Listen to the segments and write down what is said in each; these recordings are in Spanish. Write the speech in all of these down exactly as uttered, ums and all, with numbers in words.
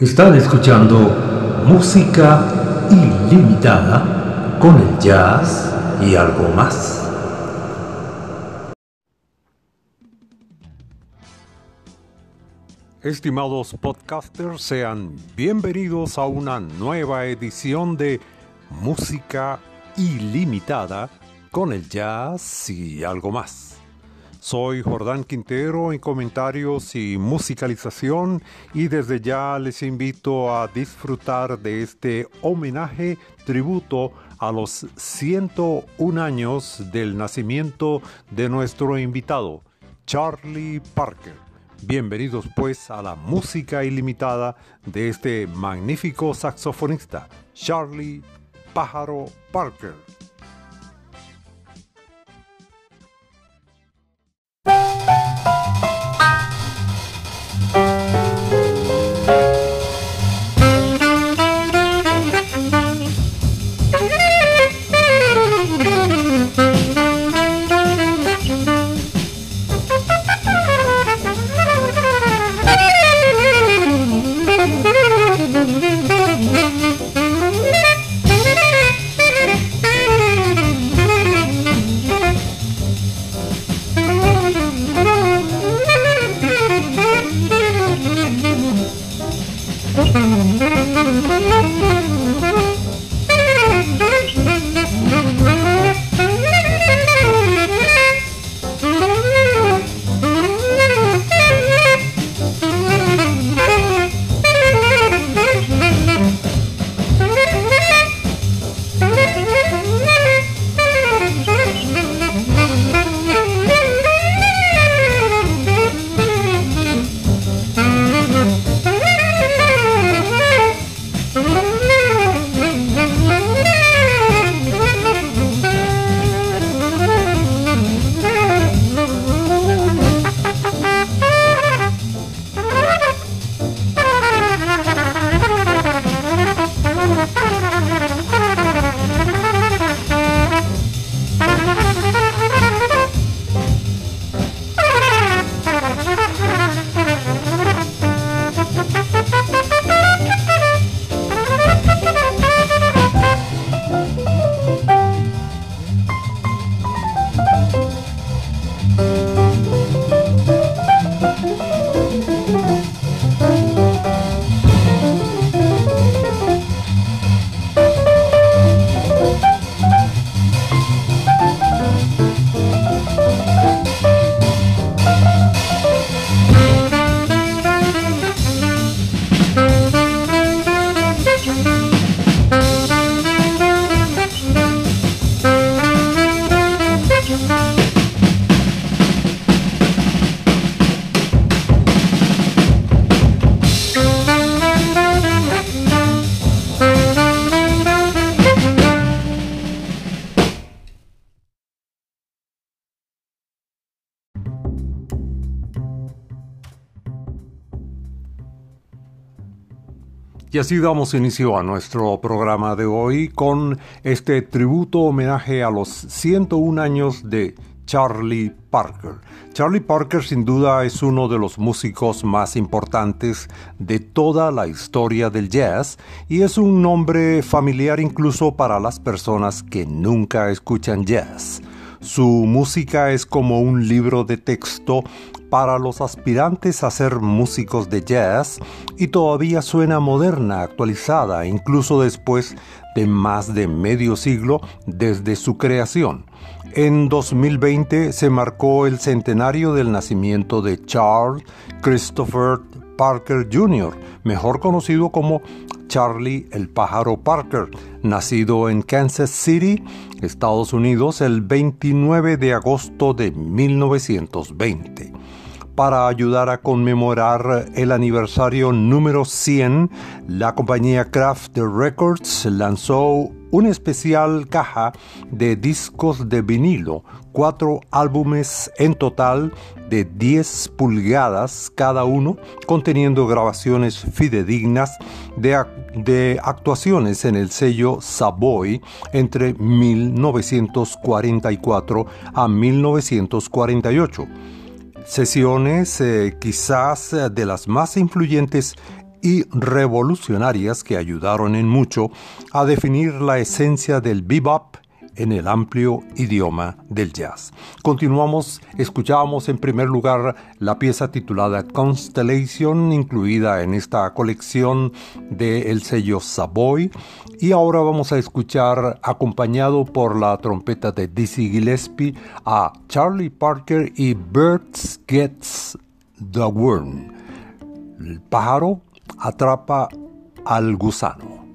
Están escuchando música ilimitada con el jazz y algo más. Estimados podcasters, sean bienvenidos a una nueva edición de Música Ilimitada con el jazz y algo más. Soy Jordán Quintero en comentarios y musicalización, y desde ya les invito a disfrutar de este homenaje tributo a los ciento un años del nacimiento de nuestro invitado, Charlie Parker. Bienvenidos pues a la música ilimitada de este magnífico saxofonista, Charlie Pájaro Parker. Y así damos inicio a nuestro programa de hoy con este tributo homenaje a los ciento un años de Charlie Parker. Charlie Parker sin duda es uno de los músicos más importantes de toda la historia del jazz, y es un nombre familiar incluso para las personas que nunca escuchan jazz. Su música es como un libro de texto para los aspirantes a ser músicos de jazz, y todavía suena moderna, actualizada, incluso después de más de medio siglo desde su creación. En dos mil veinte se marcó el centenario del nacimiento de Charles Christopher Parker junior, mejor conocido como Charlie el Pájaro Parker, nacido en Kansas City, Estados Unidos, el veintinueve de agosto de mil novecientos veinte. Para ayudar a conmemorar el aniversario número cien, la compañía Craft Records lanzó un especial caja de discos de vinilo, cuatro álbumes en total de diez pulgadas cada uno, conteniendo grabaciones fidedignas de, de actuaciones en el sello Savoy entre mil novecientos cuarenta y cuatro a mil novecientos cuarenta y ocho. Sesiones eh, quizás de las más influyentes y revolucionarias que ayudaron en mucho a definir la esencia del bebop en el amplio idioma del jazz. Continuamos, escuchábamos en primer lugar la pieza titulada Constellation, incluida en esta colección del sello Savoy, y ahora vamos a escuchar, acompañado por la trompeta de Dizzy Gillespie, a Charlie Parker y Birds Gets the Worm. El pájaro atrapa al gusano.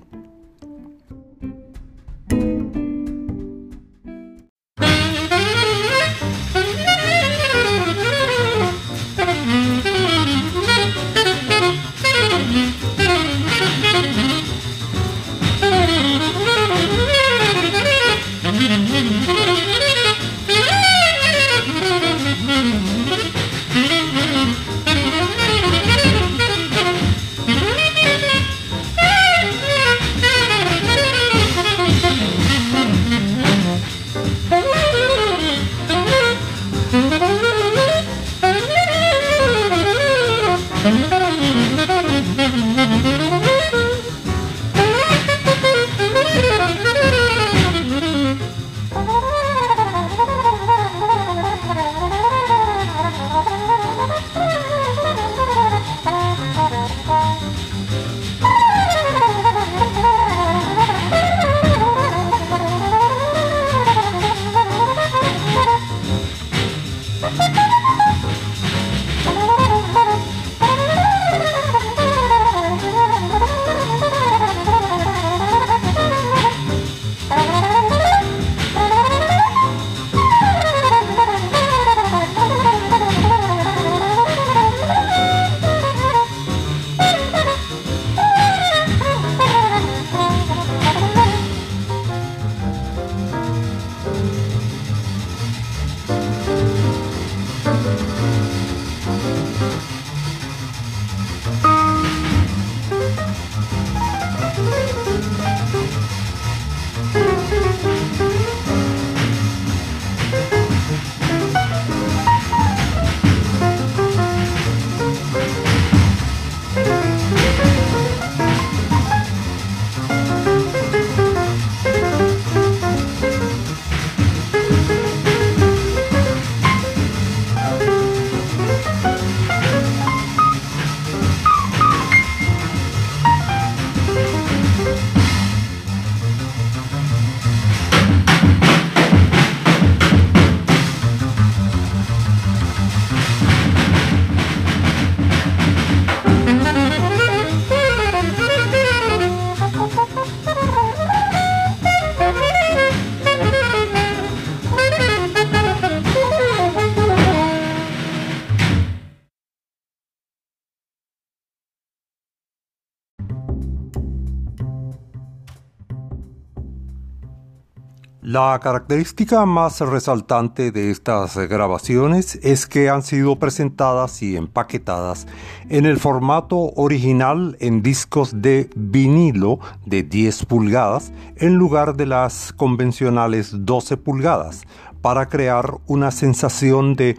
La característica más resaltante de estas grabaciones es que han sido presentadas y empaquetadas en el formato original en discos de vinilo de diez pulgadas en lugar de las convencionales doce pulgadas, para crear una sensación de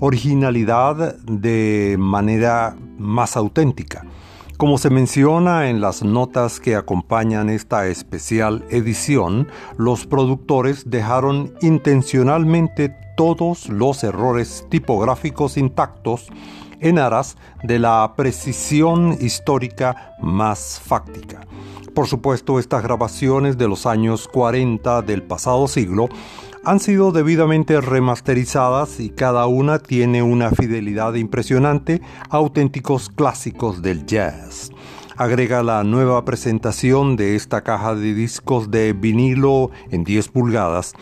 originalidad de manera más auténtica. Como se menciona en las notas que acompañan esta especial edición, los productores dejaron intencionalmente todos los errores tipográficos intactos en aras de la precisión histórica más fáctica. Por supuesto, estas grabaciones de los años cuarenta del pasado siglo han sido debidamente remasterizadas y cada una tiene una fidelidad impresionante a auténticos clásicos del jazz. Agrega la nueva presentación de esta caja de discos de vinilo en diez pulgadas,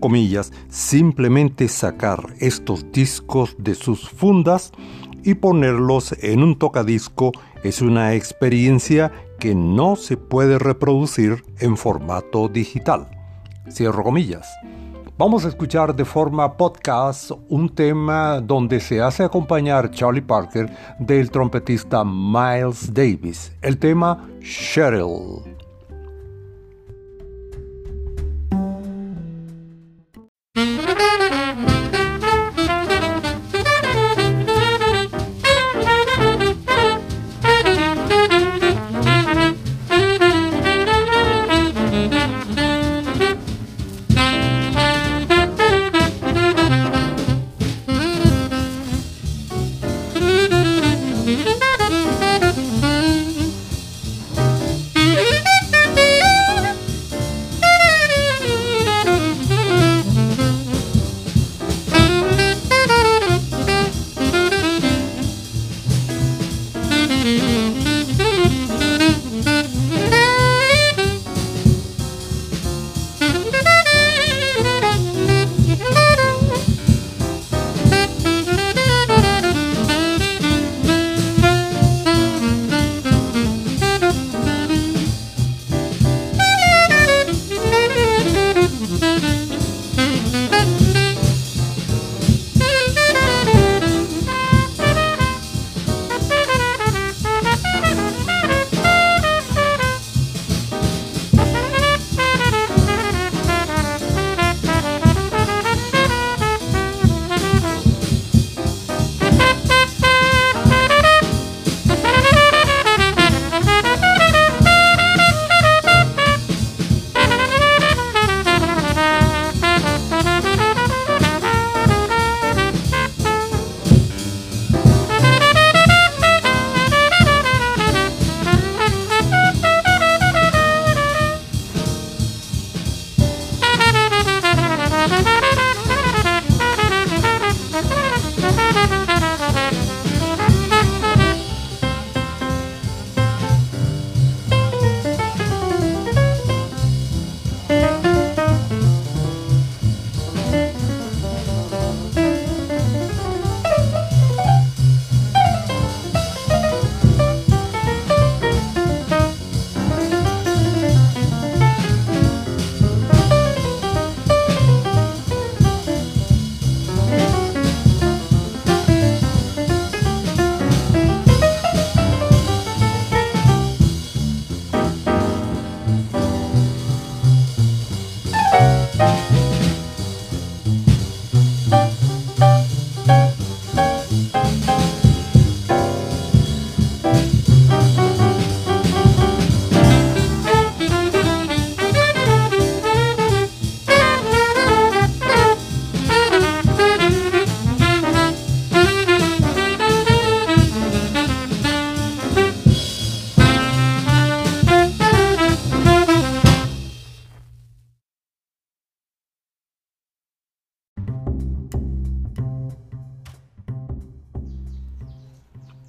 comillas, simplemente sacar estos discos de sus fundas y ponerlos en un tocadisco es una experiencia que no se puede reproducir en formato digital. Cierro comillas. Vamos a escuchar de forma podcast un tema donde se hace acompañar Charlie Parker del trompetista Miles Davis, el tema Cheryl.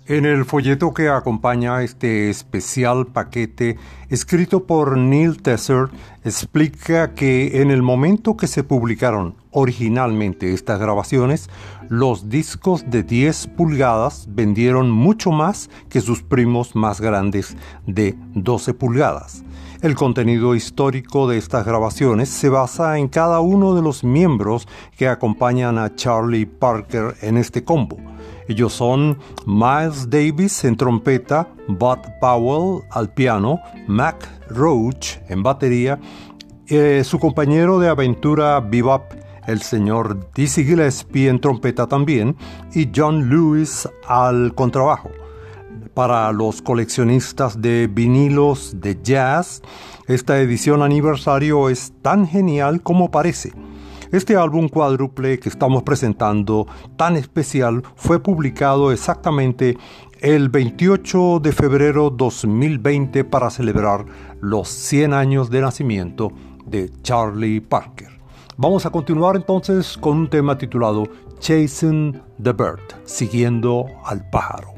En el folleto que acompaña este especial paquete, escrito por Neil Tesser, explica que en el momento que se publicaron originalmente estas grabaciones, los discos de diez pulgadas vendieron mucho más que sus primos más grandes de doce pulgadas. El contenido histórico de estas grabaciones se basa en cada uno de los miembros que acompañan a Charlie Parker en este combo. Ellos son Miles Davis en trompeta, Bud Powell al piano, Max Roach en batería, eh, su compañero de aventura bebop, el señor Dizzy Gillespie en trompeta también, y John Lewis al contrabajo. Para los coleccionistas de vinilos de jazz, esta edición aniversario es tan genial como parece. Este álbum cuádruple que estamos presentando, tan especial, fue publicado exactamente el veintiocho de febrero de dos mil veinte para celebrar los cien años de nacimiento de Charlie Parker. Vamos a continuar entonces con un tema titulado Chasing the Bird, siguiendo al pájaro.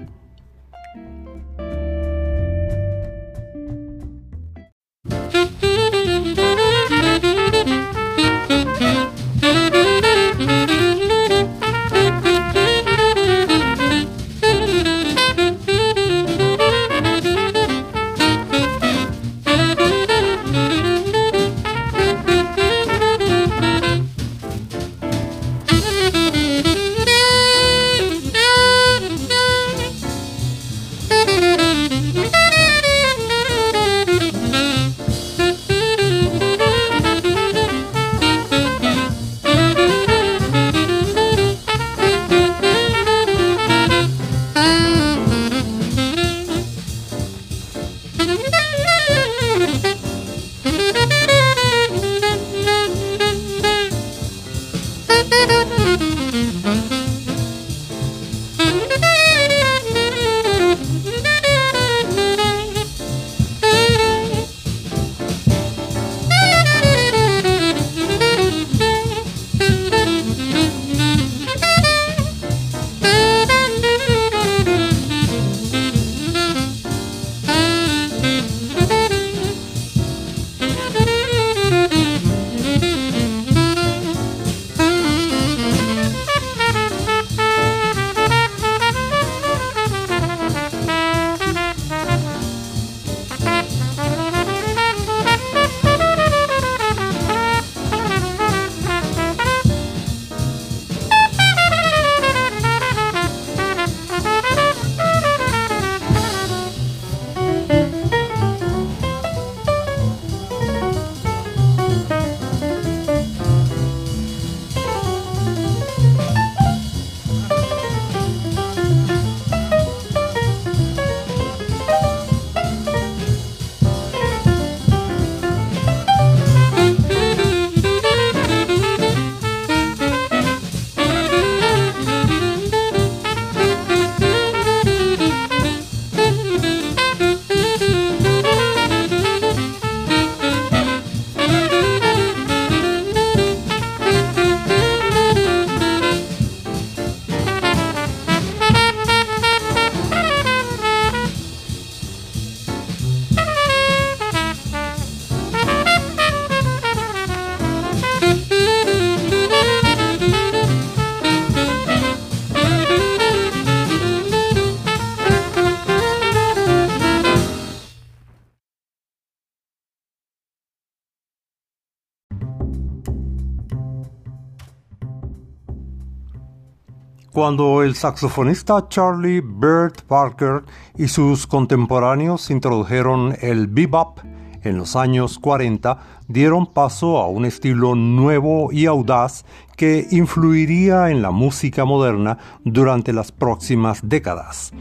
Cuando el saxofonista Charlie Bird Parker y sus contemporáneos introdujeron el bebop en los años cuarenta, dieron paso a un estilo nuevo y audaz que influiría en la música moderna durante las próximas décadas.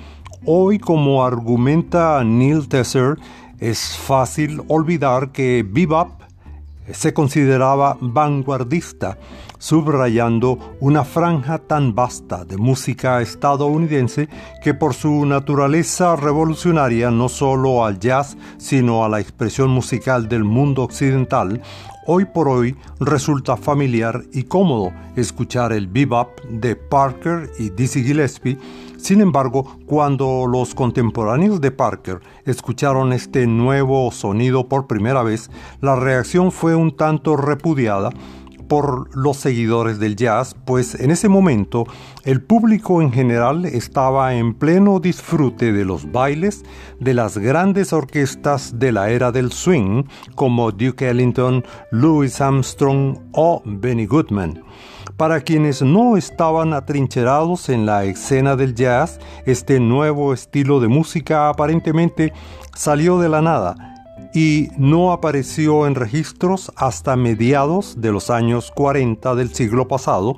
Hoy, como argumenta Neil Tesser, es fácil olvidar que bebop se consideraba vanguardista, subrayando una franja tan vasta de música estadounidense que por su naturaleza revolucionaria no solo al jazz, sino a la expresión musical del mundo occidental, hoy por hoy resulta familiar y cómodo escuchar el bebop de Parker y Dizzy Gillespie. Sin embargo, cuando los contemporáneos de Parker escucharon este nuevo sonido por primera vez, la reacción fue un tanto repudiada por los seguidores del jazz, pues en ese momento el público en general estaba en pleno disfrute de los bailes de las grandes orquestas de la era del swing, como Duke Ellington, Louis Armstrong o Benny Goodman. Para quienes no estaban atrincherados en la escena del jazz, este nuevo estilo de música aparentemente salió de la nada y no apareció en registros hasta mediados de los años cuarenta del siglo pasado,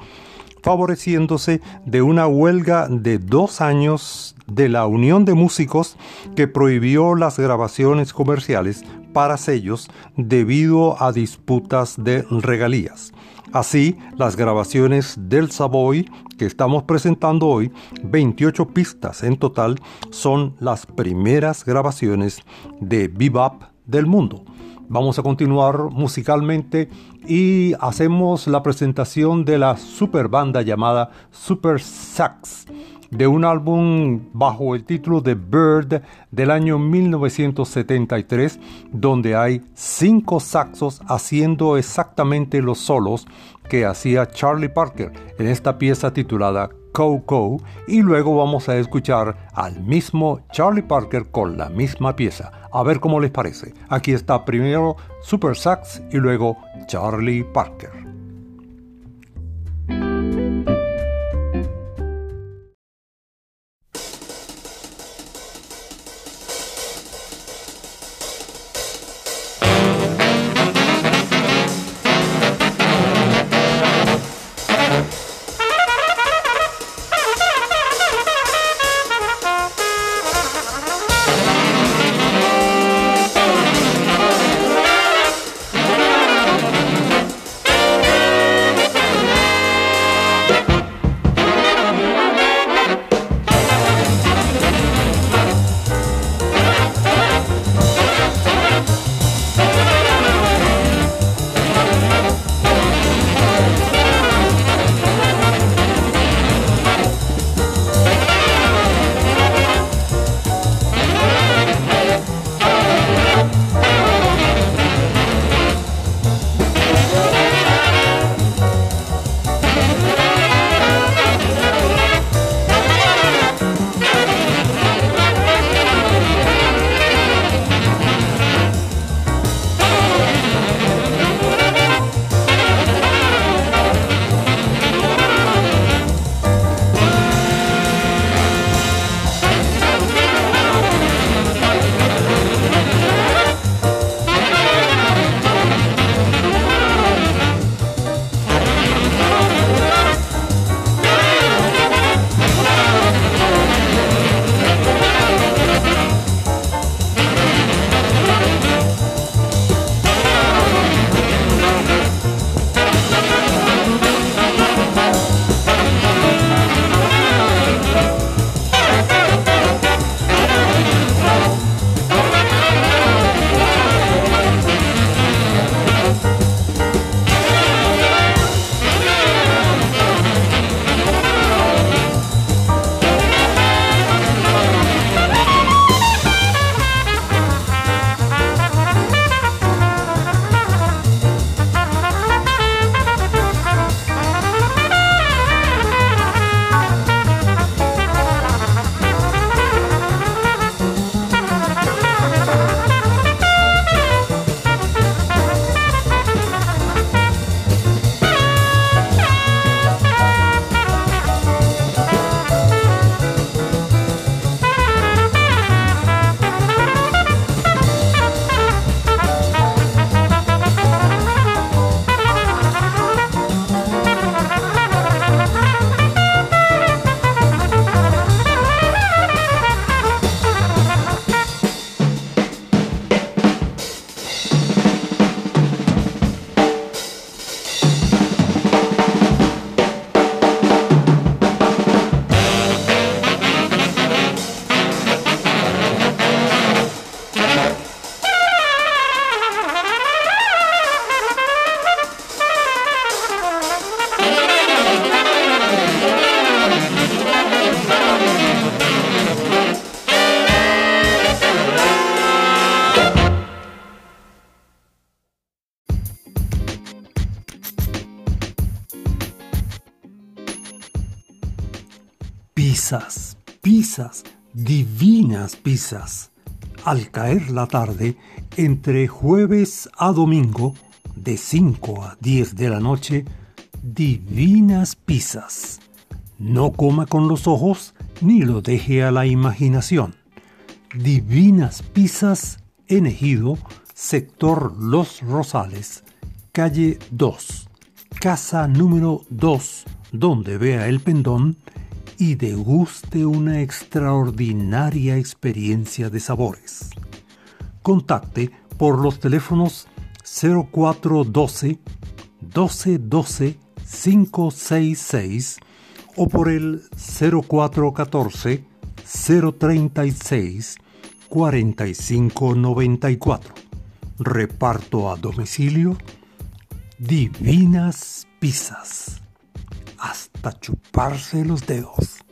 favoreciéndose de una huelga de dos años de la Unión de Músicos que prohibió las grabaciones comerciales para sellos debido a disputas de regalías. Así, las grabaciones del Savoy que estamos presentando hoy, veintiocho pistas en total, son las primeras grabaciones de bebop del mundo. Vamos a continuar musicalmente y hacemos la presentación de la super banda llamada Super Sax, de un álbum bajo el título de Bird del año mil novecientos setenta y tres, donde hay cinco saxos haciendo exactamente los solos que hacía Charlie Parker en esta pieza titulada Coco, y luego vamos a escuchar al mismo Charlie Parker con la misma pieza. A ver cómo les parece. Aquí está primero Super Sax y luego Charlie Parker. Pizzas, pizzas, divinas pizzas. Al caer la tarde, entre jueves a domingo, de cinco a diez de la noche, divinas pizzas. No coma con los ojos ni lo deje a la imaginación. Divinas pizzas en Ejido, sector Los Rosales, calle dos, casa número dos, donde vea el pendón y deguste una extraordinaria experiencia de sabores. Contacte por los teléfonos cero cuatro uno dos, uno dos uno dos, cinco seis seis o por el cero cuatro uno cuatro, cero tres seis, cuatro cinco nueve cuatro. Reparto a domicilio. Divinas pizzas. Hasta chuparse los dedos.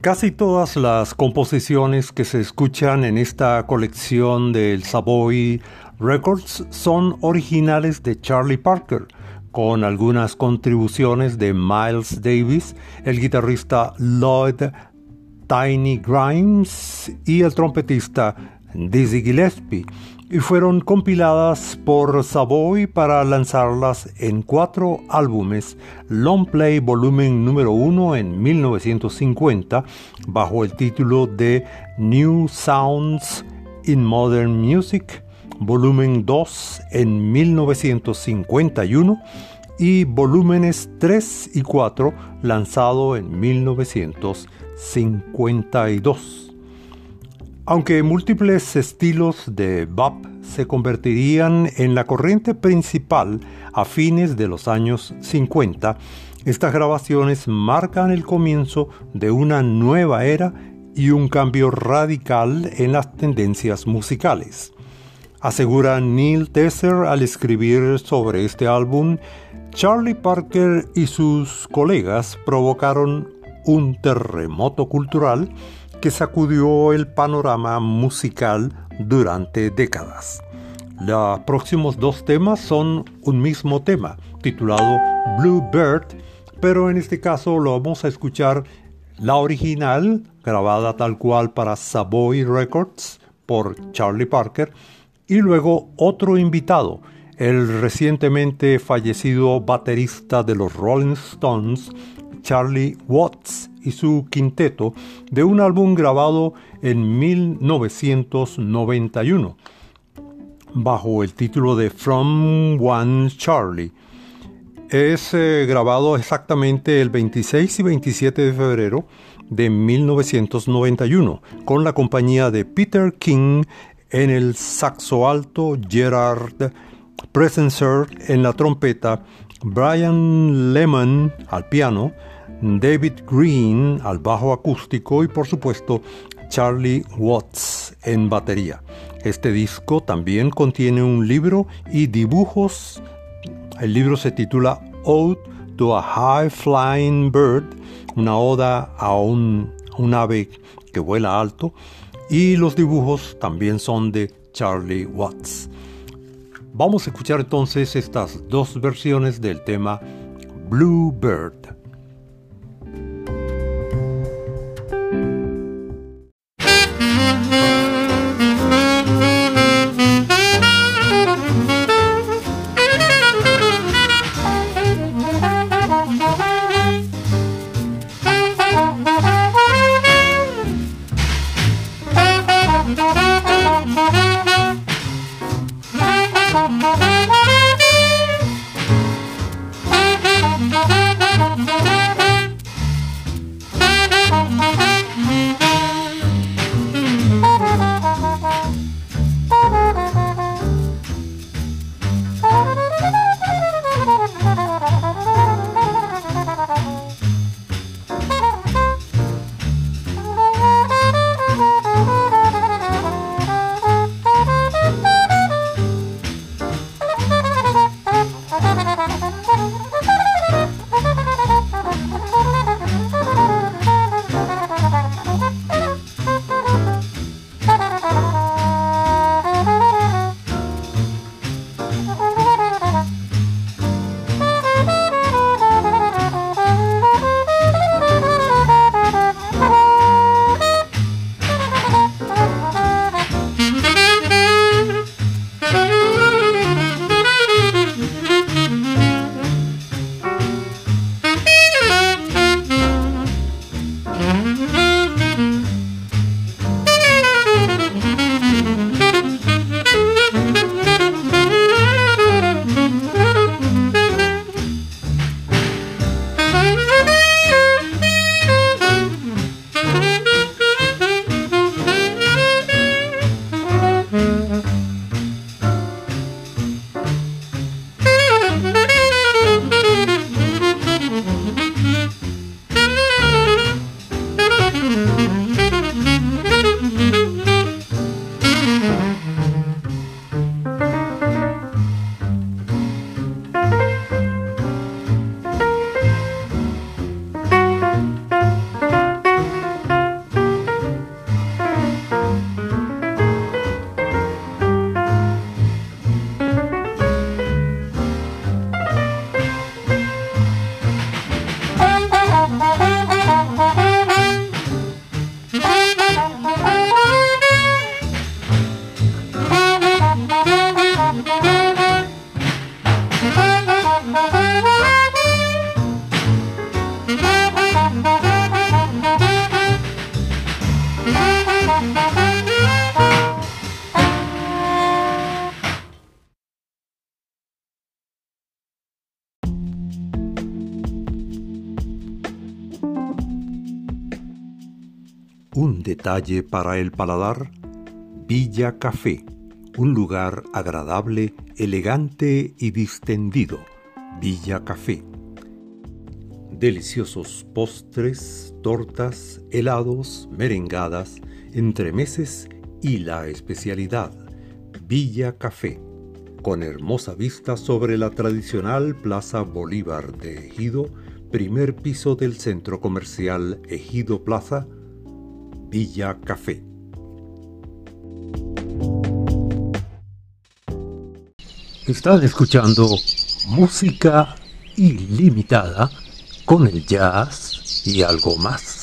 Casi todas las composiciones que se escuchan en esta colección del Savoy Records son originales de Charlie Parker, con algunas contribuciones de Miles Davis, el guitarrista Lloyd Tiny Grimes y el trompetista Dizzy Gillespie, y fueron compiladas por Savoy para lanzarlas en cuatro álbumes, Long Play Volumen número uno en mil novecientos cincuenta, bajo el título de New Sounds in Modern Music, Volumen dos en mil novecientos cincuenta y uno y Volúmenes tres y cuatro lanzado en mil novecientos cincuenta y dos. Aunque múltiples estilos de bop se convertirían en la corriente principal a fines de los años cincuenta, estas grabaciones marcan el comienzo de una nueva era y un cambio radical en las tendencias musicales. Asegura Neil Tesser al escribir sobre este álbum, Charlie Parker y sus colegas provocaron un terremoto cultural que sacudió el panorama musical durante décadas. Los próximos dos temas son un mismo tema, titulado Blue Bird, pero en este caso lo vamos a escuchar la original, grabada tal cual para Savoy Records por Charlie Parker, y luego otro invitado, el recientemente fallecido baterista de los Rolling Stones, Charlie Watts, y su quinteto, de un álbum grabado en mil novecientos noventa y uno bajo el título de From One Charlie. Es eh, grabado exactamente el veintiséis y veintisiete de febrero de mil novecientos noventa y uno con la compañía de Peter King en el saxo alto, Gerard Presencer en la trompeta, Brian Lemon al piano, David Green al bajo acústico y por supuesto Charlie Watts en batería. Este disco también contiene un libro y dibujos. El libro se titula Ode to a High Flying Bird, una oda a un, un ave que vuela alto, y los dibujos también son de Charlie Watts. Vamos a escuchar entonces estas dos versiones del tema Blue Bird. Un detalle para el paladar, Villa Café, un lugar agradable, elegante y distendido, Villa Café. Deliciosos postres, tortas, helados, merengadas, entremeses y la especialidad, Villa Café, con hermosa vista sobre la tradicional Plaza Bolívar de Ejido, primer piso del centro comercial Ejido Plaza, Villa Café. Estás escuchando música ilimitada con el jazz y algo más.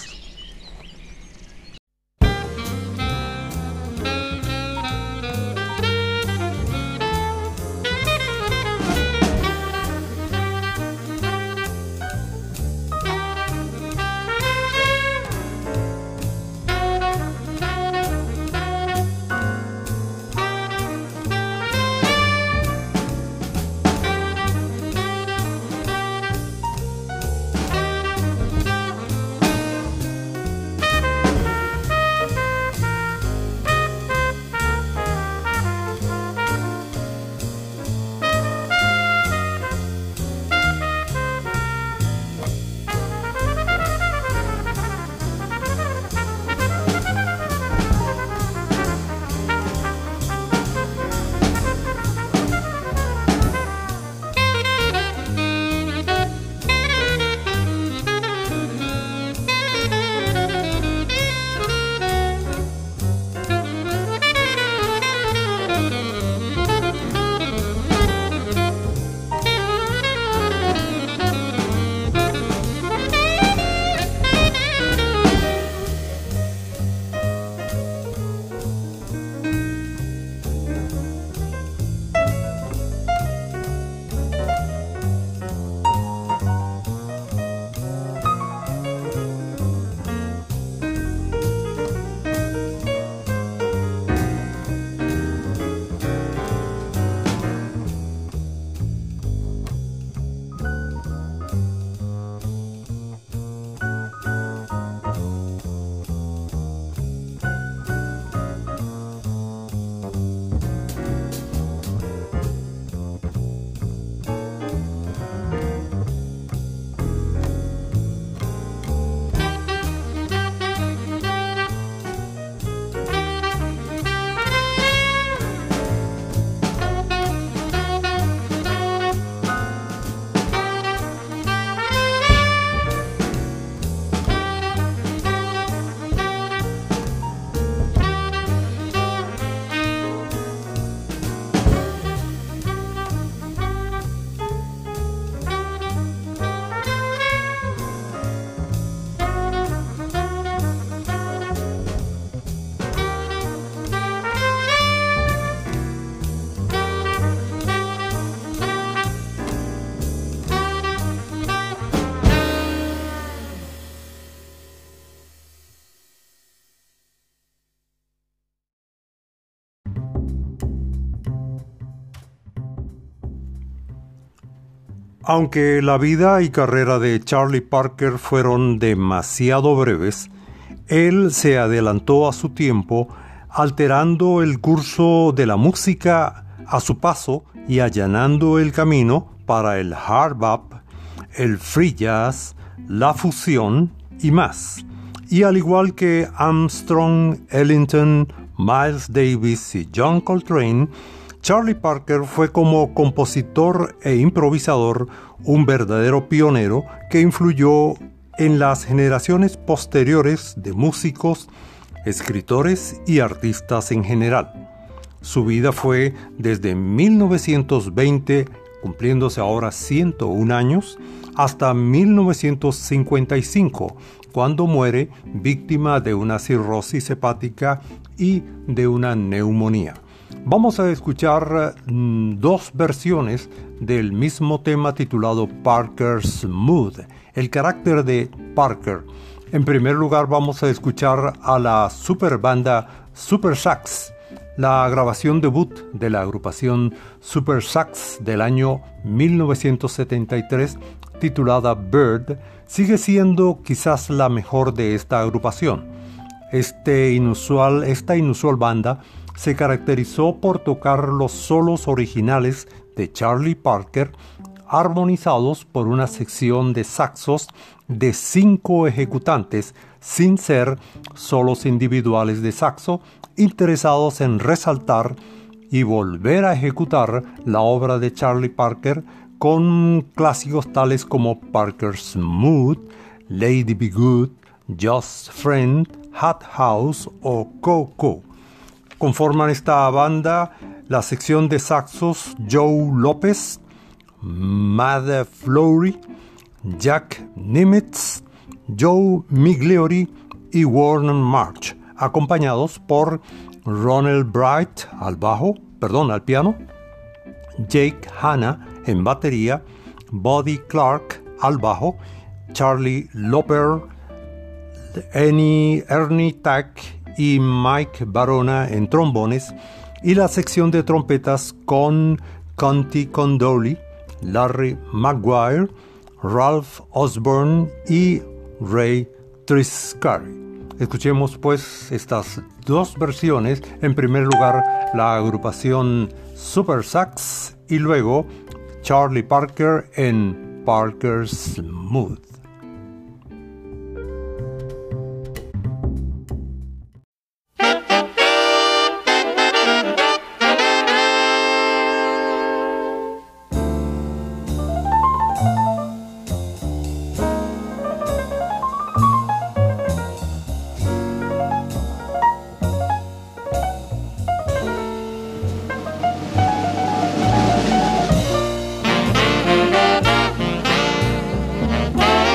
Aunque la vida y carrera de Charlie Parker fueron demasiado breves, él se adelantó a su tiempo, alterando el curso de la música a su paso y allanando el camino para el hard bop, el free jazz, la fusión y más. Y al igual que Armstrong, Ellington, Miles Davis y John Coltrane, Charlie Parker fue como compositor e improvisador un verdadero pionero que influyó en las generaciones posteriores de músicos, escritores y artistas en general. Su vida fue desde mil novecientos veinte, cumpliéndose ahora ciento un años, hasta mil novecientos cincuenta y cinco, cuando muere víctima de una cirrosis hepática y de una neumonía. Vamos a escuchar mm, dos versiones del mismo tema titulado Parker's Mood, el carácter de Parker. En primer lugar vamos a escuchar a la super banda Super Sax, la grabación debut de la agrupación Super Sax del año mil novecientos setenta y tres titulada Bird, sigue siendo quizás la mejor de esta agrupación. Este inusual, esta inusual banda se caracterizó por tocar los solos originales de Charlie Parker, armonizados por una sección de saxos de cinco ejecutantes, sin ser solos individuales de saxo, interesados en resaltar y volver a ejecutar la obra de Charlie Parker con clásicos tales como Parker's Mood, Lady Be Good, Just Friend, Hot House o Coco. Conforman esta banda la sección de saxos Joe López, Med Flory, Jack Nimitz, Joe Migliori y Warren March, acompañados por Ronald Bright al bajo, perdón, al piano, Jake Hanna en batería, Buddy Clark al bajo, Charlie Loper, Ernie Tack y Mike Barona en trombones, y la sección de trompetas con Conti Condoli, Larry Maguire, Ralph Osborne y Ray Triscari. Escuchemos pues estas dos versiones. En primer lugar, la agrupación Super Sax y luego Charlie Parker en Parker's Mood. Bye.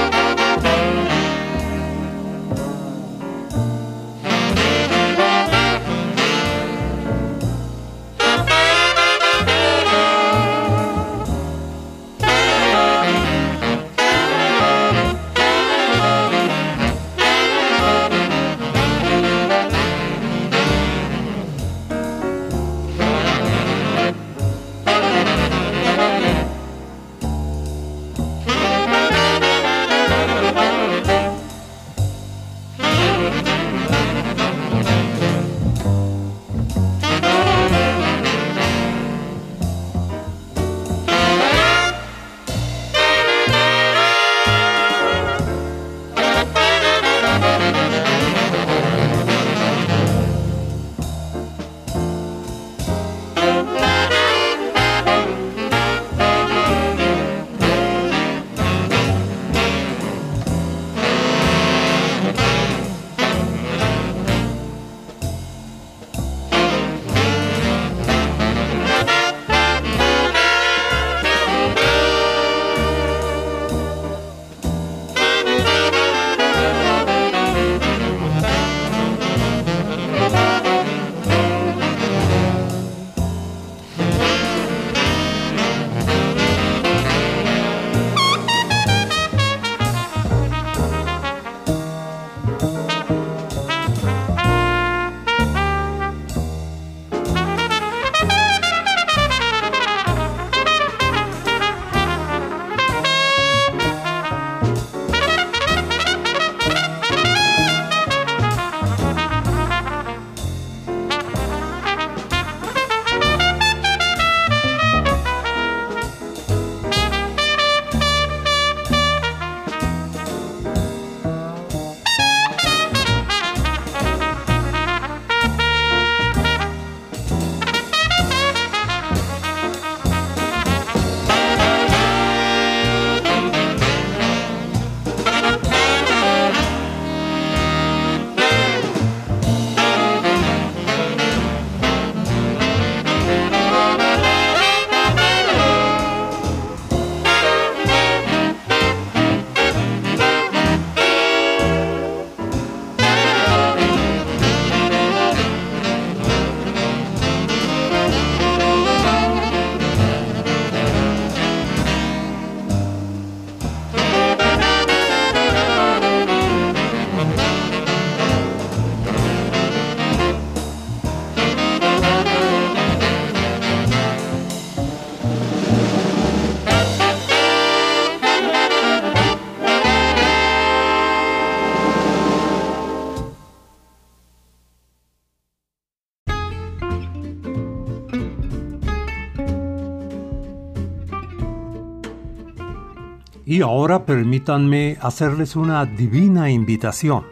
Y ahora permítanme hacerles una divina invitación,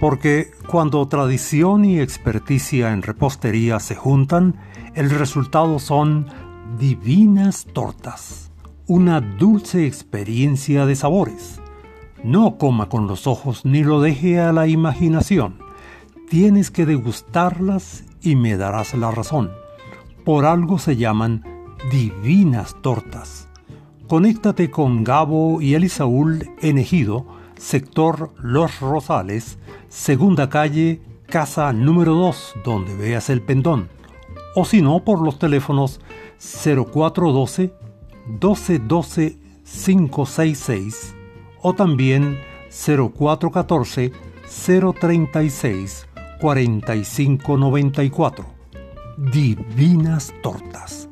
porque cuando tradición y experticia en repostería se juntan, el resultado son divinas tortas, una dulce experiencia de sabores. No coma con los ojos ni lo deje a la imaginación. Tienes que degustarlas y me darás la razón. Por algo se llaman divinas tortas. Conéctate con Gabo y Elisaúl en Ejido, sector Los Rosales, segunda calle, casa número dos, donde veas el pendón. O si no, por los teléfonos cero cuatro uno dos, uno dos uno dos, cinco seis seis o también cero cuatro uno cuatro, cero tres seis, cuatro cinco nueve cuatro. Divinas tortas.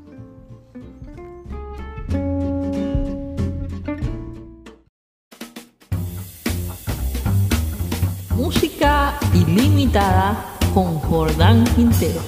Música ilimitada con Jordán Quintero.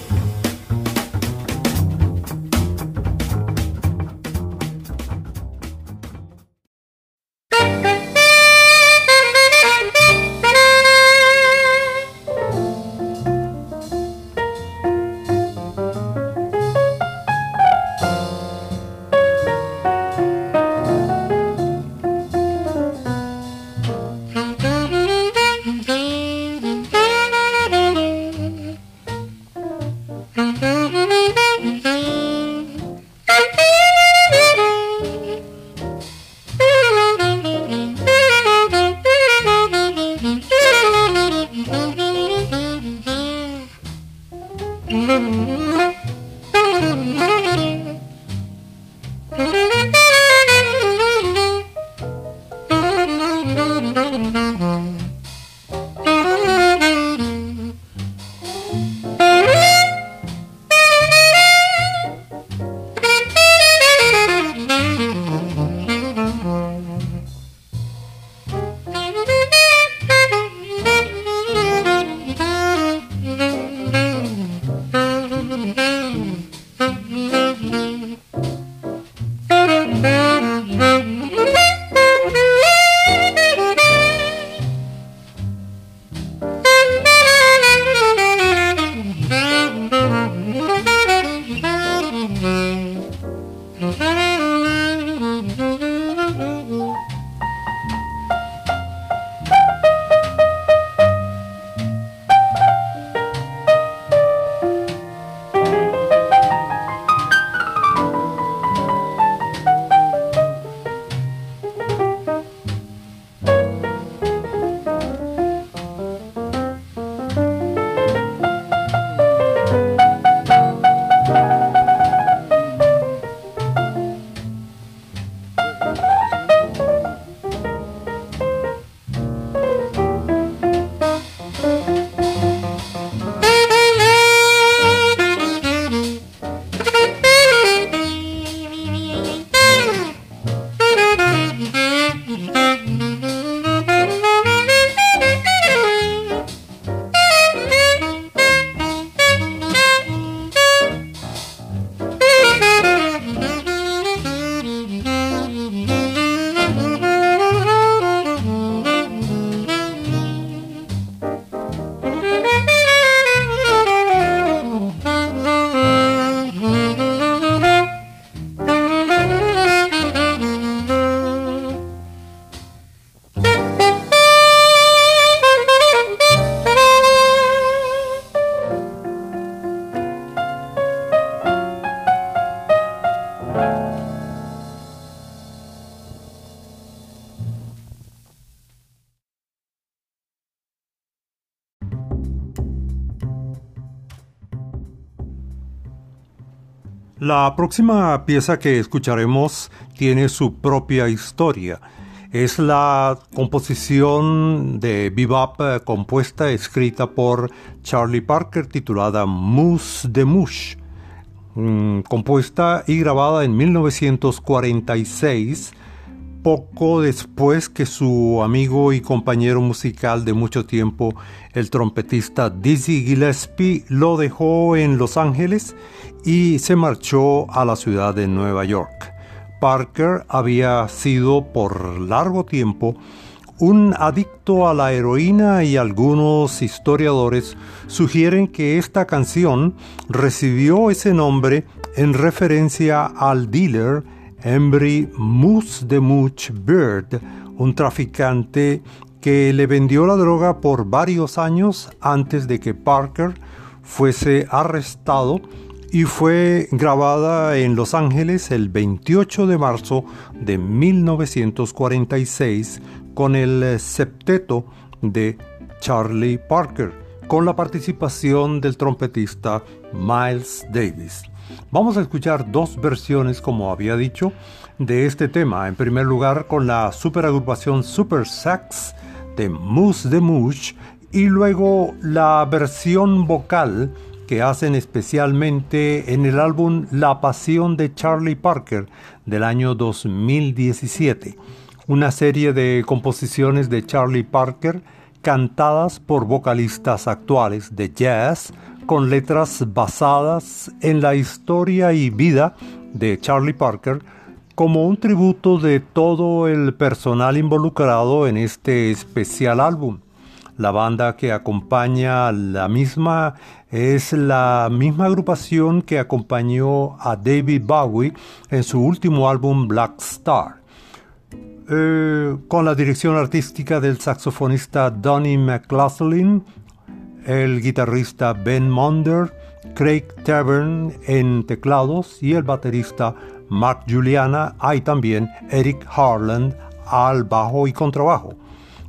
La próxima pieza que escucharemos tiene su propia historia. Es la composición de bebop eh, compuesta, escrita por Charlie Parker, titulada Mousse de Mouche, mm, compuesta y grabada en mil novecientos cuarenta y seis, poco después que su amigo y compañero musical de mucho tiempo, el trompetista Dizzy Gillespie, lo dejó en Los Ángeles y se marchó a la ciudad de Nueva York. Parker había sido por largo tiempo un adicto a la heroína y algunos historiadores sugieren que esta canción recibió ese nombre en referencia al dealer Embry Moose de Much Bird, un traficante que le vendió la droga por varios años antes de que Parker fuese arrestado, y fue grabada en Los Ángeles el veintiocho de marzo de mil novecientos cuarenta y seis con el septeto de Charlie Parker, con la participación del trompetista Miles Davis. Vamos a escuchar dos versiones, como había dicho, de este tema. En primer lugar, con la superagrupación Super Sax de Moose de Mush, y luego la versión vocal que hacen especialmente en el álbum La Pasión de Charlie Parker del año dos mil diecisiete. Una serie de composiciones de Charlie Parker cantadas por vocalistas actuales de jazz con letras basadas en la historia y vida de Charlie Parker, como un tributo de todo el personal involucrado en este especial álbum. La banda que acompaña la misma es la misma agrupación que acompañó a David Bowie en su último álbum Black Star, eh, con la dirección artística del saxofonista Donnie McLaughlin, el guitarrista Ben Monder, Craig Tavern en teclados y el baterista Mark Juliana. Hay también Eric Harland al bajo y contrabajo.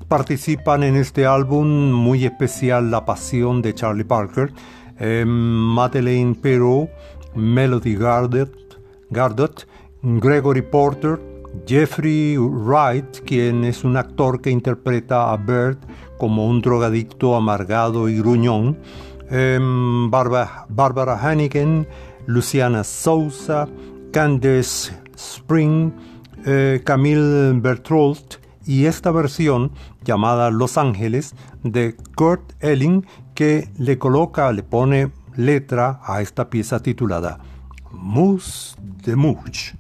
Participan en este álbum muy especial La Pasión de Charlie Parker, eh, Madeleine Perrault, Melody Gardot, Gardot, Gregory Porter, Jeffrey Wright, quien es un actor que interpreta a Bird como un drogadicto amargado y gruñón, eh, Barbara, Barbara Hannigan, Luciana Sousa, Candace Spring, eh, Camille Bertholdt, y esta versión llamada Los Ángeles de Kurt Elling, que le coloca, le pone letra a esta pieza titulada Moose de Much.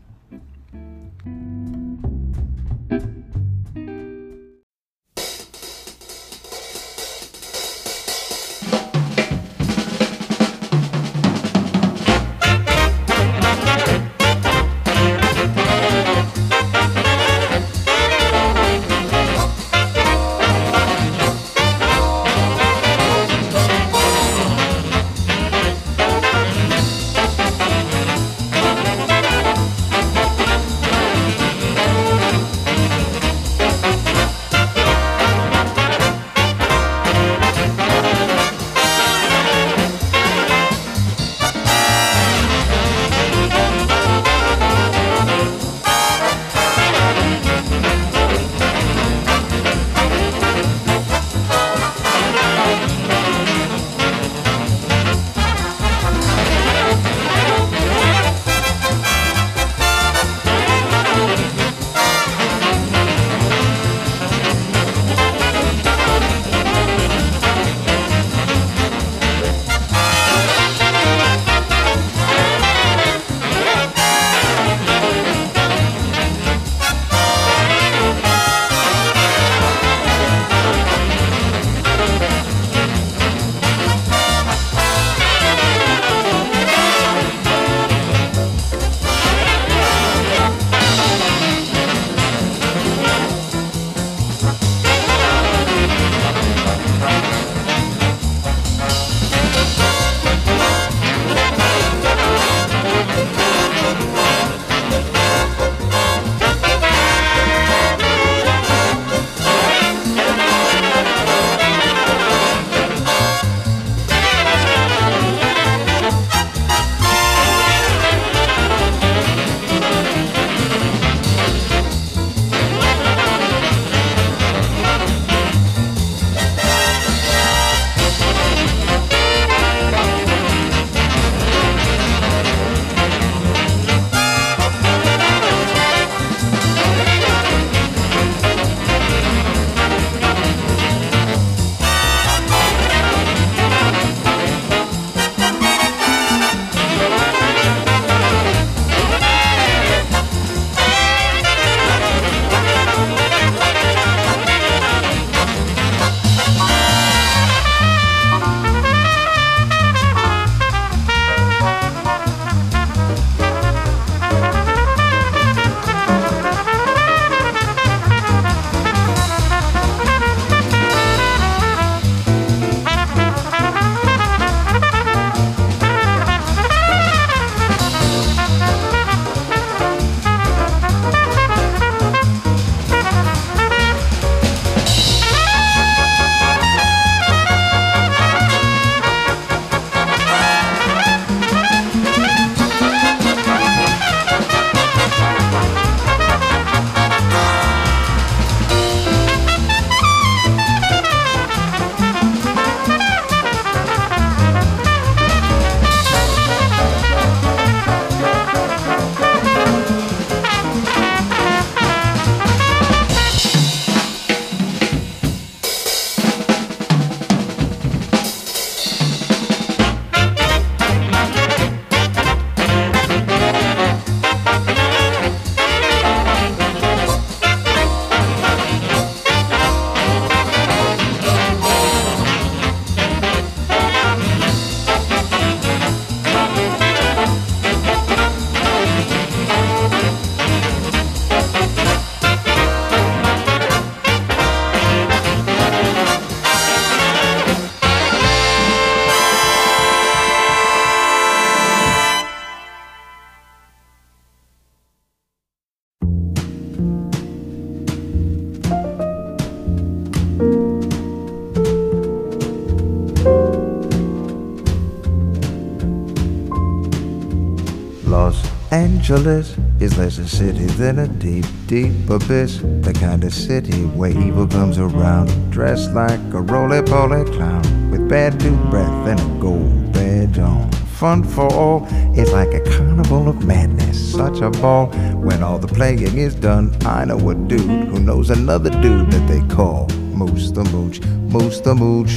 Angeles is less a city than a deep, deep abyss. The kind of city where evil comes around, dressed like a roly-poly clown, with bad new breath and a gold badge on. Fun for all, it's like a carnival of madness, such a ball. When all the playing is done, I know a dude who knows another dude that they call Moose the Mooch, Moose the Mooch.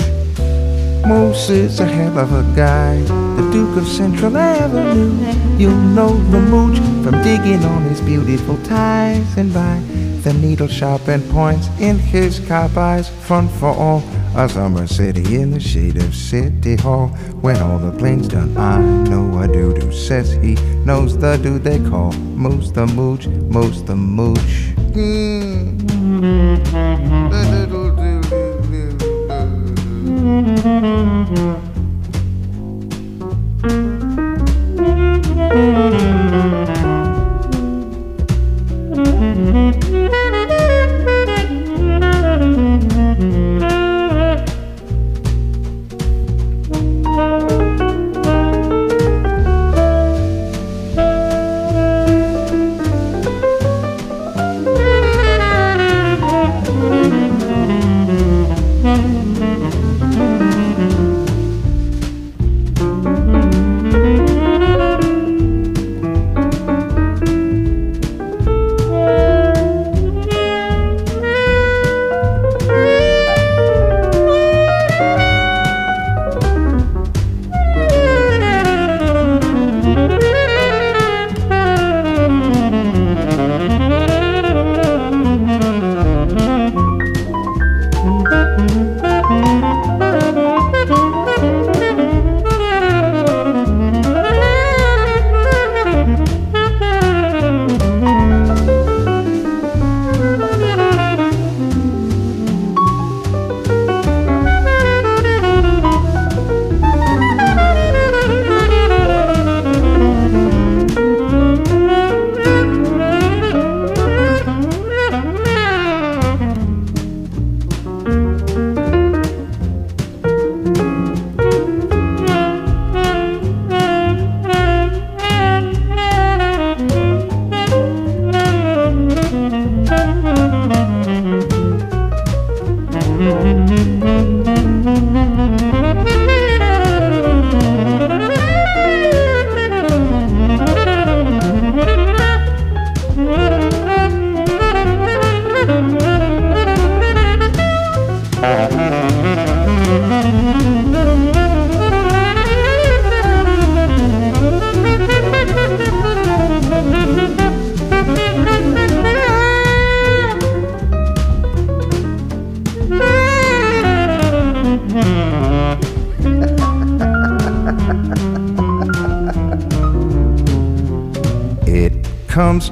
Moose is a hell of a guy, the Duke of Central Avenue. You'll know the Mooch from digging on his beautiful ties and by the needle sharpened points in his carbines. Fun for all, a summer city in the shade of City Hall. When all the plane's done, I know a dude who says he knows the dude they call Moose the Mooch, Moose the Mooch. Mm. The little dude.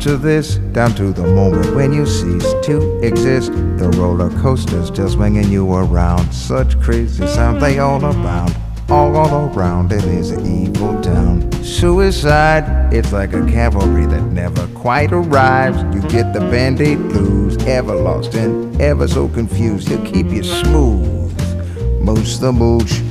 To this, down to the moment when you cease to exist. The roller coaster's just swinging you around. Such crazy sound, they all around, all all around. It is an evil town. Suicide, it's like a cavalry that never quite arrives. You get the band-aid blues, ever lost and ever so confused. You keep you smooth, Moose the Mooch.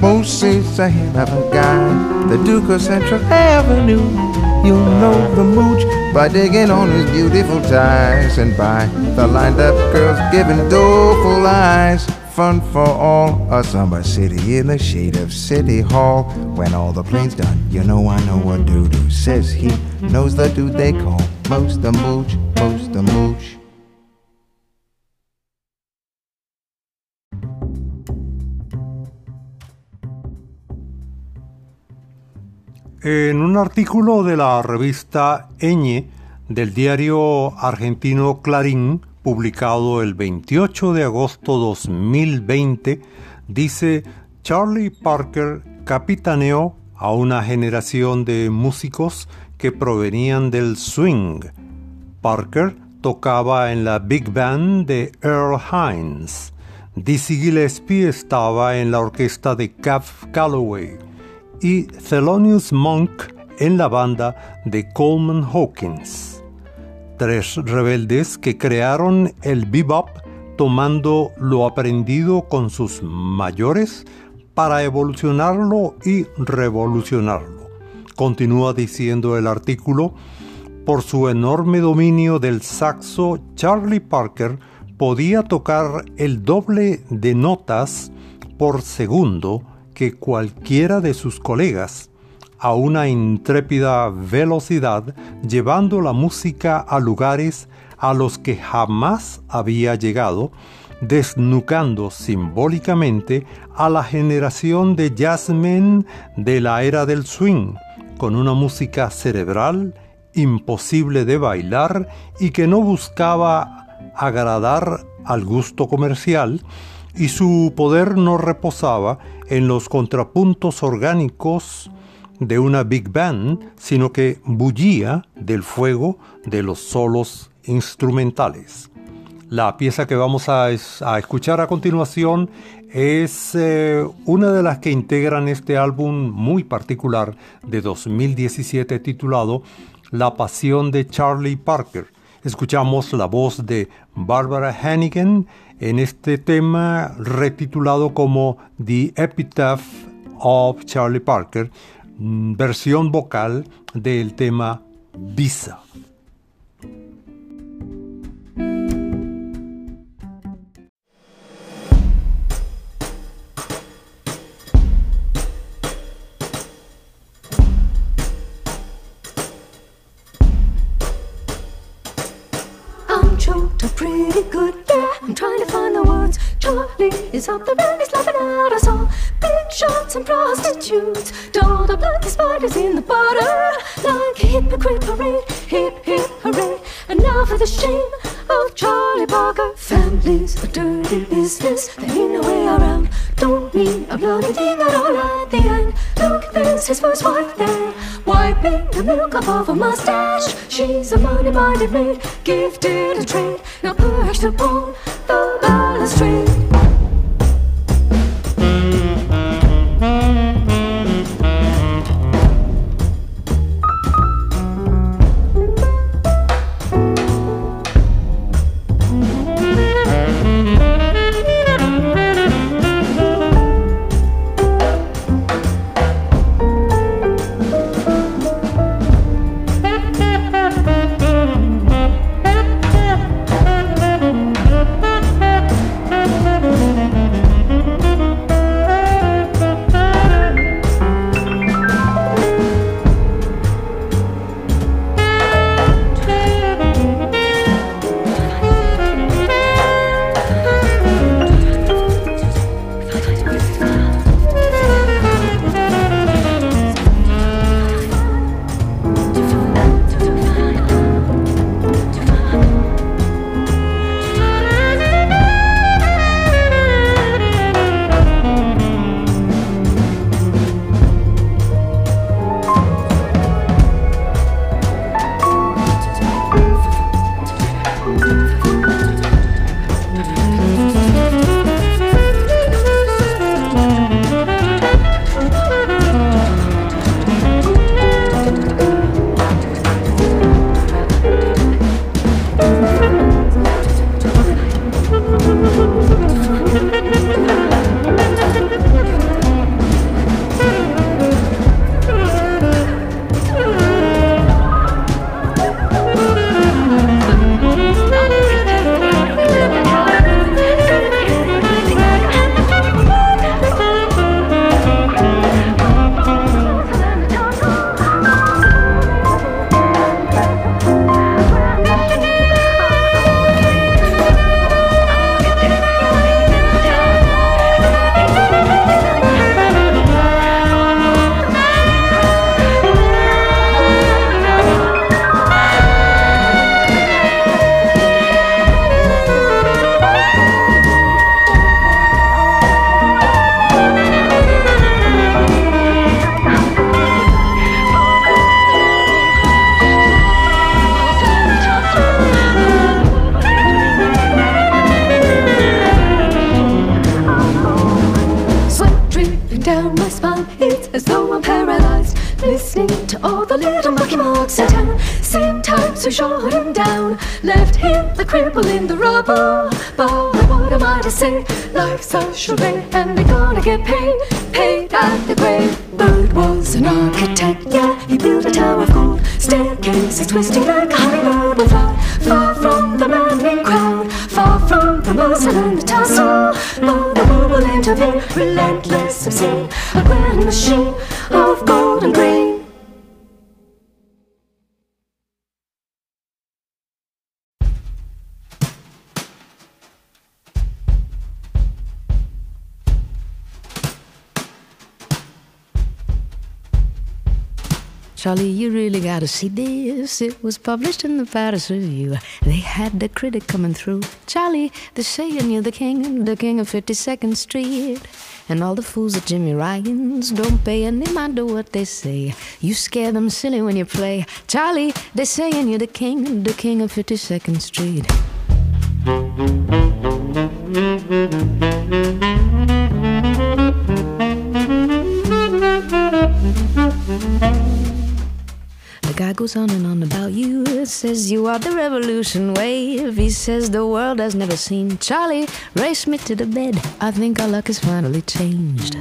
Moose is a hell of a guy, the Duke of Central Avenue. You'll know the Mooch by digging on his beautiful ties and by the lined up girls giving doleful eyes. Fun for all, a summer city in the shade of City Hall. When all the plane's done, you know I know a dude who says he knows the dude they call Moose the Mooch, Moose the Mooch. En un artículo de la revista Ñ del diario argentino Clarín, publicado el veintiocho de agosto de dos mil veinte, dice: Charlie Parker capitaneó a una generación de músicos que provenían del swing. Parker tocaba en la Big Band de Earl Hines. Dizzy Gillespie estaba en la orquesta de Cab Calloway y Thelonious Monk en la banda de Coleman Hawkins. Tres rebeldes que crearon el bebop tomando lo aprendido con sus mayores para evolucionarlo y revolucionarlo, continúa diciendo el artículo, por su enorme dominio del saxo, Charlie Parker podía tocar el doble de notas por segundo que cualquiera de sus colegas, a una intrépida velocidad, llevando la música a lugares a los que jamás había llegado, desnucando simbólicamente a la generación de jazzmen de la era del swing, con una música cerebral imposible de bailar y que no buscaba agradar al gusto comercial, y su poder no reposaba en los contrapuntos orgánicos de una big band, sino que bullía del fuego de los solos instrumentales. La pieza que vamos a, es, a escuchar a continuación es eh, una de las que integran este álbum muy particular de dos mil diecisiete titulado La Pasión de Charlie Parker. Escuchamos la voz de Barbara Hannigan en este tema retitulado como The Epitaph of Charlie Parker, versión vocal del tema Visa. Pretty good, yeah, I'm trying to find the words. Charlie is up the road, he's laughing at us all. Big shots and prostitutes, dolled up like the spiders in the butter. Like a hypocrite parade, hip, hip, hooray. And now for the shame of Charlie Parker. Family's a dirty business, there ain't no way around. Don't mean a bloody thing at all at the end. Look, there's his first wife there, wiping the milk off of her mustache. She's a money-minded maid, gifted a trade, now perched upon the balustrade. listening to all the little mucky marks in town. Same times we shot him down, left him the cripple in the rubble. But what am I to say? Life's a charade and we're gonna get paid, paid at the grave. Bird was an architect, yeah, he built a tower of gold. Staircases twisting like a hummingbird will fly, far from the maddening crowd, far from the muscle and the tussle. But the world will intervene, relentless, obscene, a grand machine of gold and green. Charlie, you really gotta see this. It was published in the Paris Review. They had the critic coming through. Charlie, they're saying you're the king, the king of fifty-second street. And all the fools at Jimmy Ryan's don't pay any mind to what they say. You scare them silly when you play. Charlie, they're saying you're the king, the king of fifty-second street. Guy goes on and on about you, says you are the revolution wave. He says the world has never seen. Charlie, race me to the bed. I think our luck has finally changed.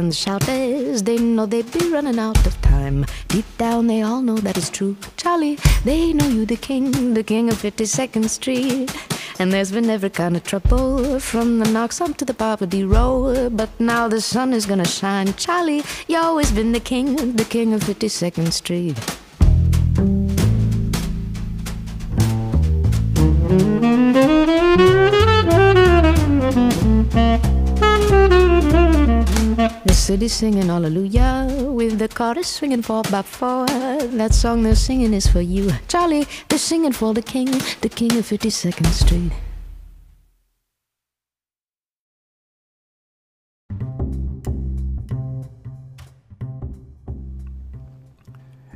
And the shouters, they know they'd be running out of time. Deep down they all know that is true. Charlie, they know you the king, the king of fifty-second street. And there's been every kind of trouble, from the knocks up to the poverty row. But now the sun is gonna shine. Charlie, you always been the king, the king of fifty-second street. The city's singing hallelujah, with the chorus swinging four by four. That song they're singing is for you. Charlie, they're singing for the king, the king of fifty-second street.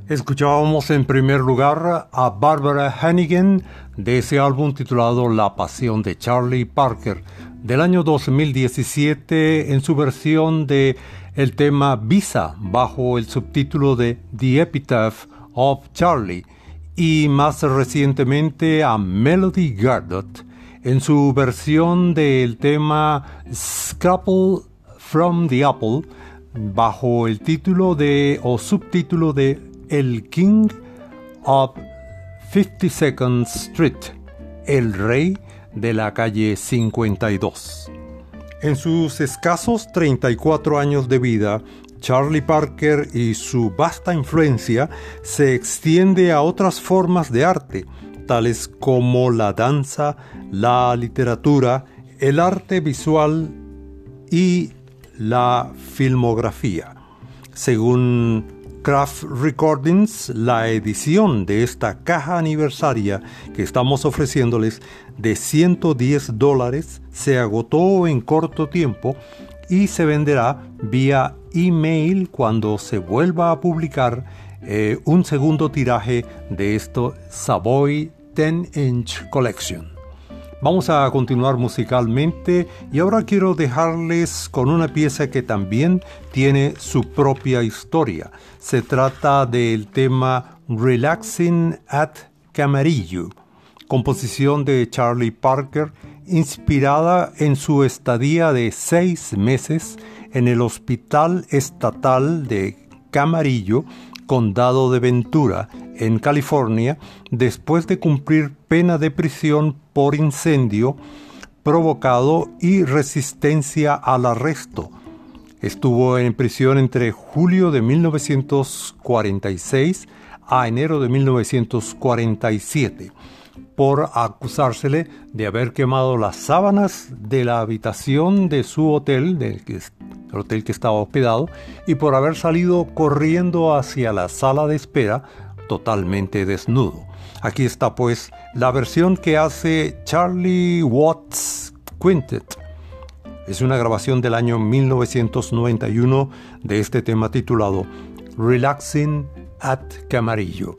Escuchábamos en primer lugar a Barbara Hannigan de ese álbum titulado La Pasión de Charlie Parker del año dos mil diecisiete en su versión de el tema Visa bajo el subtítulo de The Epitaph of Charlie y más recientemente a Melody Gardot en su versión del tema Scrapple from the Apple bajo el título de o subtítulo de El King of fifty-second Street, el rey de la calle cincuenta y dos. En sus escasos treinta y cuatro años de vida, Charlie Parker y su vasta influencia se extiende a otras formas de arte, tales como la danza, la literatura, el arte visual y la filmografía. Según Craft Recordings, la edición de esta caja aniversaria que estamos ofreciéndoles de ciento diez dólares se agotó en corto tiempo y se venderá vía email cuando se vuelva a publicar eh, un segundo tiraje de esto Savoy diez inch Collection. Vamos a continuar musicalmente y ahora quiero dejarles con una pieza que también tiene su propia historia. Se trata del tema Relaxing at Camarillo, composición de Charlie Parker, inspirada en su estadía de seis meses en el Hospital Estatal de Camarillo, Condado de Ventura, en California, después de cumplir pena de prisión por incendio provocado y resistencia al arresto. Estuvo en prisión entre julio de mil novecientos cuarenta y seis a enero de mil novecientos cuarenta y siete por acusársele de haber quemado las sábanas de la habitación de su hotel, del que el hotel que estaba hospedado, y por haber salido corriendo hacia la sala de espera totalmente desnudo. Aquí está pues la versión que hace Charlie Watts Quintet. Es una grabación del año mil novecientos noventa y uno de este tema titulado Relaxing at Camarillo.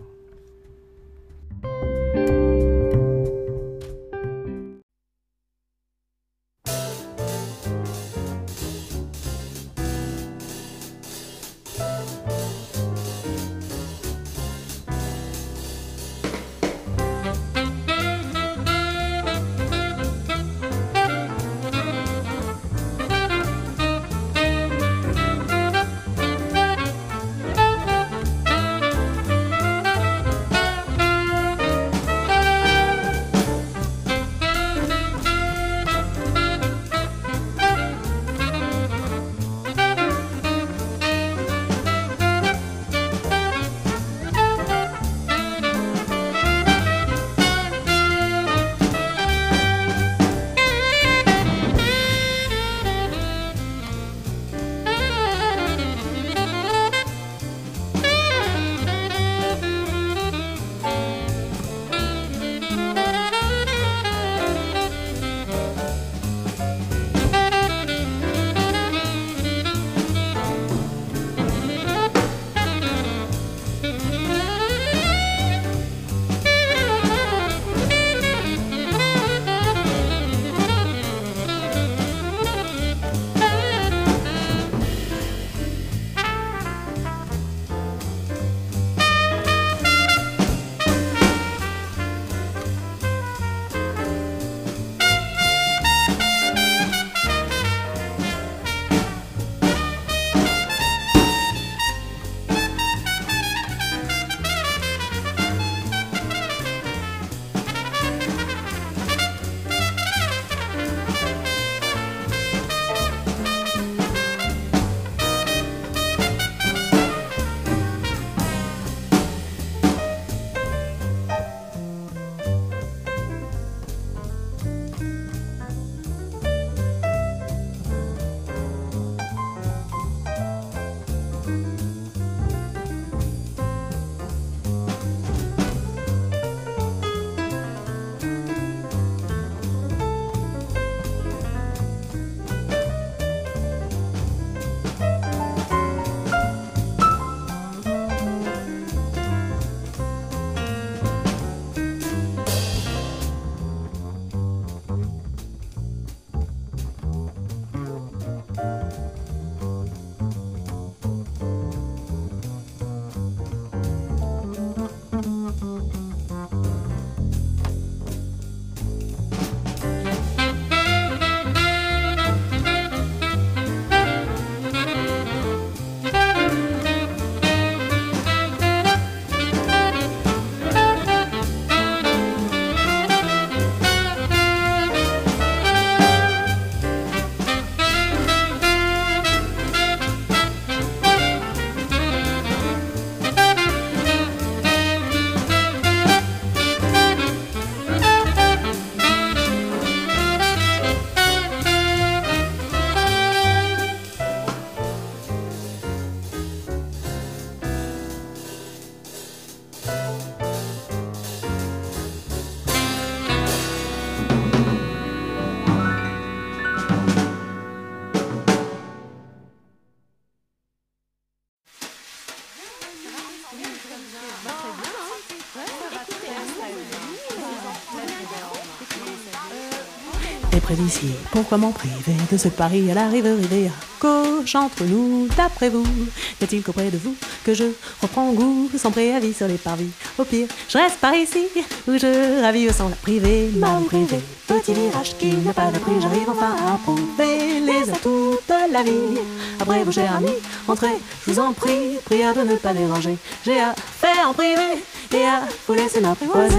Près d'ici, pourquoi m'en priver de ce pari à la rivera? Coche entre nous, d'après vous, n'est-il qu'auprès de vous que je reprends goût sans préavis sur les parvis? Au pire, je reste par ici où je ravive sans la privée, ma privée. Petit virage qui n'a pas de prix, j'arrive enfin à prouver les atouts de la vie. Après vous, chers amis, entrez, je vous en prie, prière de ne pas déranger. J'ai à faire en privé et à vous laisser m'apprivoiser.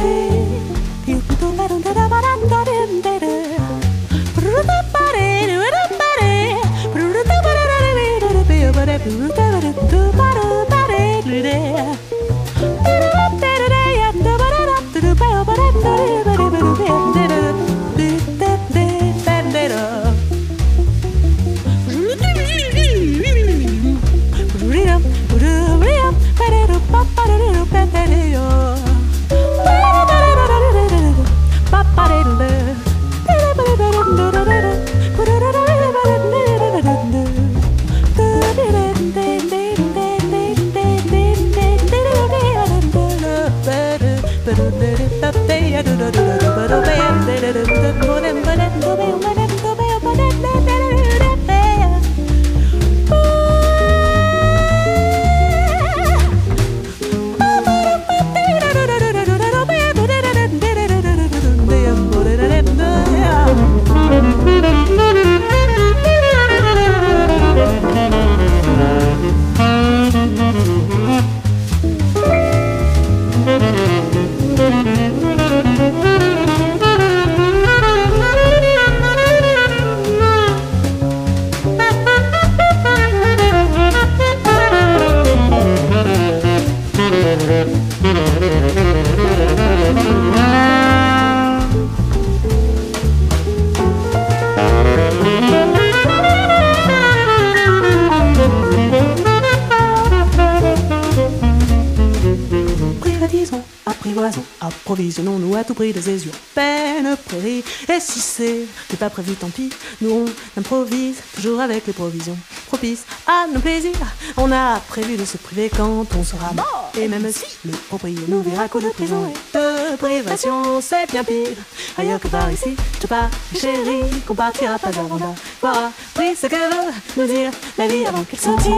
Approvisionnons-nous à tout prix des yeux, peine prairie. Et si c'est pas prévu, tant pis. Nous on improvise, toujours avec les provisions propices à nos plaisirs. On a prévu de se priver quand on sera mort. Et même si le propriétaire nous verra coup de prison et de privation, c'est bien pire ailleurs que par ici. Je pars, chérie, qu'on partira pas avant d'avoir pris ce que veut nous dire la vie avant qu'elle s'en tire.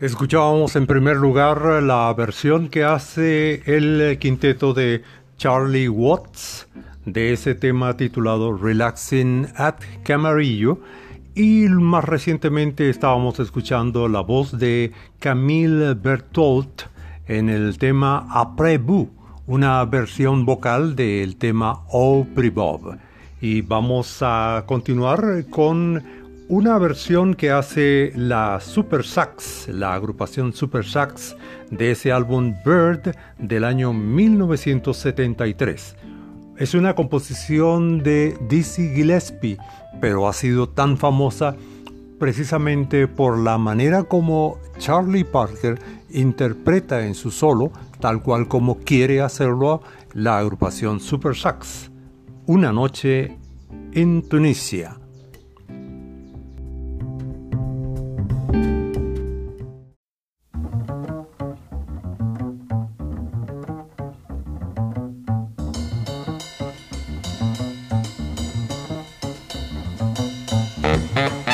Escuchábamos en primer lugar la versión que hace el quinteto de Charlie Watts de ese tema titulado Relaxing at Camarillo, y más recientemente estábamos escuchando la voz de Camille Bertholt en el tema Après Vous, una versión vocal del tema Au Privov. Y vamos a continuar con una versión que hace la Super Sax, la agrupación Super Sax, de ese álbum Bird del año mil novecientos setenta y tres. Es una composición de Dizzy Gillespie, pero ha sido tan famosa precisamente por la manera como Charlie Parker interpreta en su solo, tal cual como quiere hacerlo la agrupación Super Sax. Una noche en Tunisia. Thank you.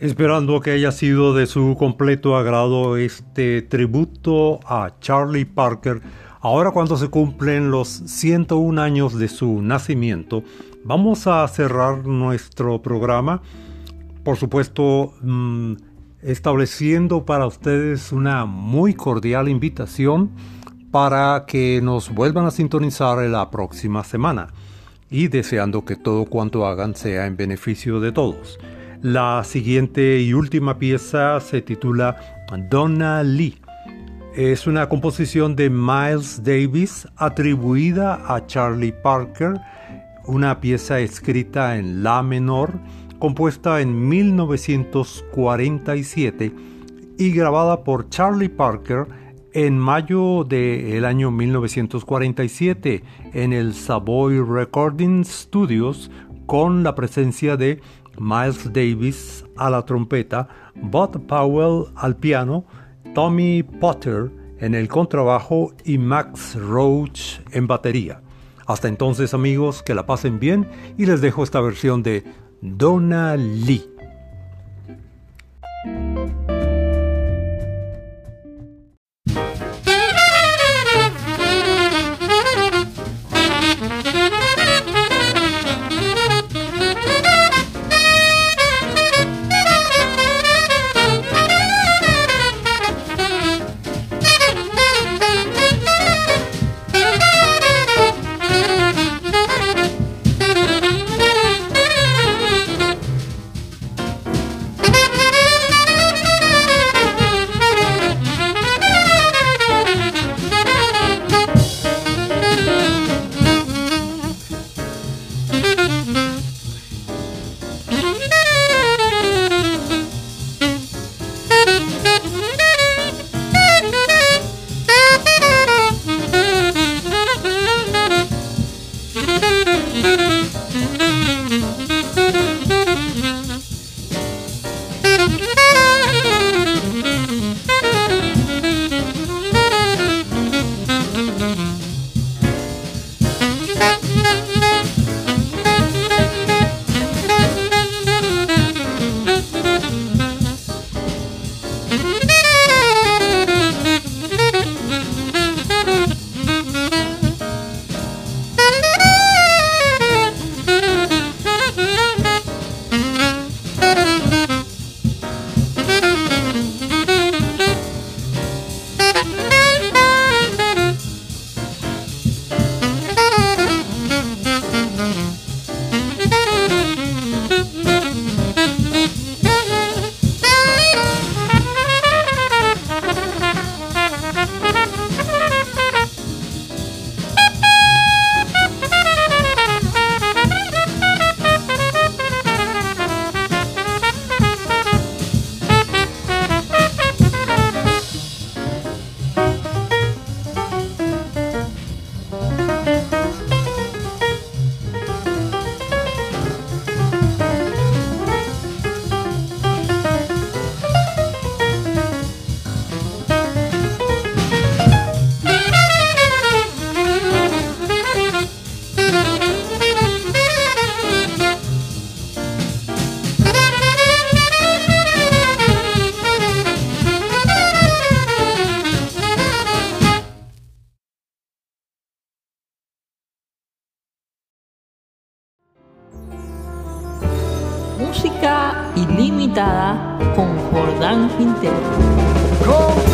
Esperando que haya sido de su completo agrado este tributo a Charlie Parker. Ahora, cuando se cumplen los ciento uno años de su nacimiento, vamos a cerrar nuestro programa, por supuesto, mmm, estableciendo para ustedes una muy cordial invitación para que nos vuelvan a sintonizar la próxima semana y deseando que todo cuanto hagan sea en beneficio de todos. La siguiente y última pieza se titula Donna Lee. Es una composición de Miles Davis atribuida a Charlie Parker, una pieza escrita en la menor, compuesta en mil novecientos cuarenta y siete y grabada por Charlie Parker en mayo del año mil novecientos cuarenta y siete en el Savoy Recording Studios, con la presencia de Miles Davis a la trompeta, Bud Powell al piano, Tommy Potter en el contrabajo y Max Roach en batería. Hasta entonces, amigos, que la pasen bien y les dejo esta versión de Donna Lee. Música ilimitada con Jordán Quintero.